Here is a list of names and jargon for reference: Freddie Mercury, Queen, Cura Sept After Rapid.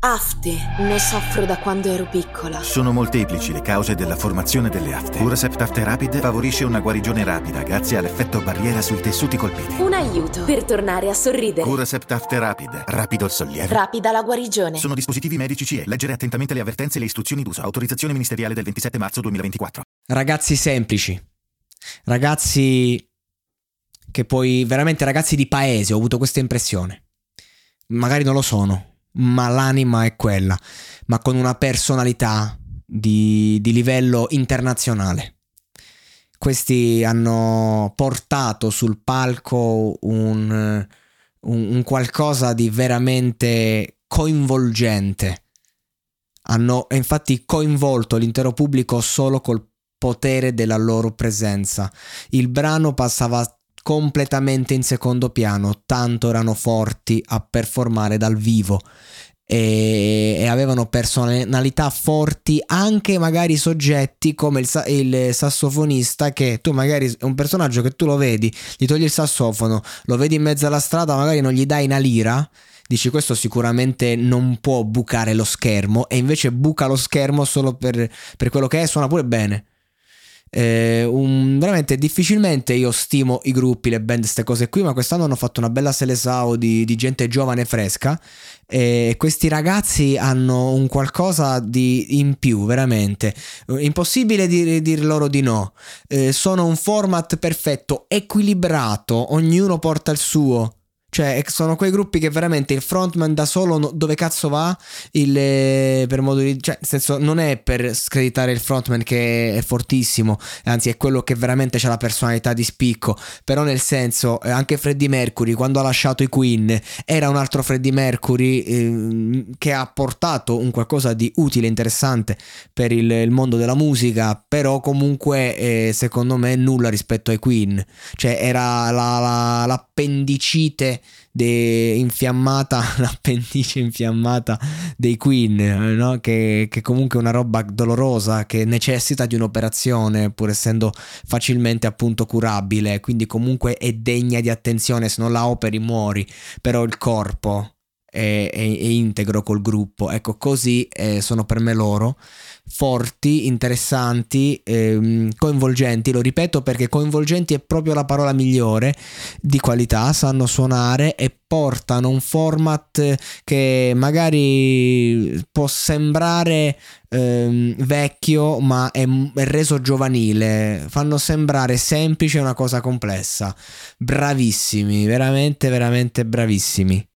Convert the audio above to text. Afte, ne soffro da quando ero piccola. Sono molteplici le cause della formazione delle afte. Cura Sept After Rapid favorisce una guarigione rapida grazie all'effetto barriera sui tessuti colpiti. Un aiuto per tornare a sorridere. Cura Sept After Rapid, rapido il sollievo, rapida la guarigione. Sono dispositivi medici CE. Leggere attentamente le avvertenze e le istruzioni d'uso. Autorizzazione ministeriale del 27 marzo 2024. Ragazzi semplici, ragazzi che poi veramente ragazzi di paese, ho avuto questa impressione. Magari non lo sono, ma l'anima è quella, ma con una personalità di livello internazionale. Questi hanno portato sul palco un qualcosa di veramente coinvolgente. Hanno infatti coinvolto l'intero pubblico solo col potere della loro presenza. Il brano passava completamente in secondo piano, tanto erano forti a performare dal vivo e avevano personalità forti, anche magari soggetti come il sassofonista, che tu magari è un personaggio che tu lo vedi, gli togli il sassofono, lo vedi in mezzo alla strada, magari non gli dai una lira, dici questo sicuramente non può bucare lo schermo, e invece buca lo schermo solo per quello che è, suona pure bene. Veramente difficilmente io stimo i gruppi, le band, ste cose qui, ma quest'anno hanno fatto una bella seleção di gente giovane e fresca, e questi ragazzi hanno un qualcosa di in più, veramente impossibile dir loro di no. Sono un format perfetto, equilibrato, ognuno porta il suo. Cioè sono quei gruppi che veramente il frontman da solo dove cazzo va, per modo di, cioè nel senso, non è per screditare il frontman che è fortissimo, anzi è quello che veramente c'ha la personalità di spicco, però nel senso anche Freddie Mercury quando ha lasciato i Queen era un altro Freddie Mercury che ha portato un qualcosa di utile, interessante per il mondo della musica, però comunque secondo me nulla rispetto ai Queen, cioè era l'appendicite infiammata, l'appendice infiammata dei Queen, no? Che comunque è una roba dolorosa che necessita di un'operazione pur essendo facilmente appunto curabile, quindi comunque è degna di attenzione, se non la operi muori, però il corpo è integro col gruppo. Ecco, così sono per me loro, forti, interessanti, coinvolgenti, lo ripeto perché coinvolgenti è proprio la parola migliore, di qualità, sanno suonare e portano un format che magari può sembrare vecchio, ma è reso giovanile, fanno sembrare semplice una cosa complessa. Bravissimi, veramente bravissimi.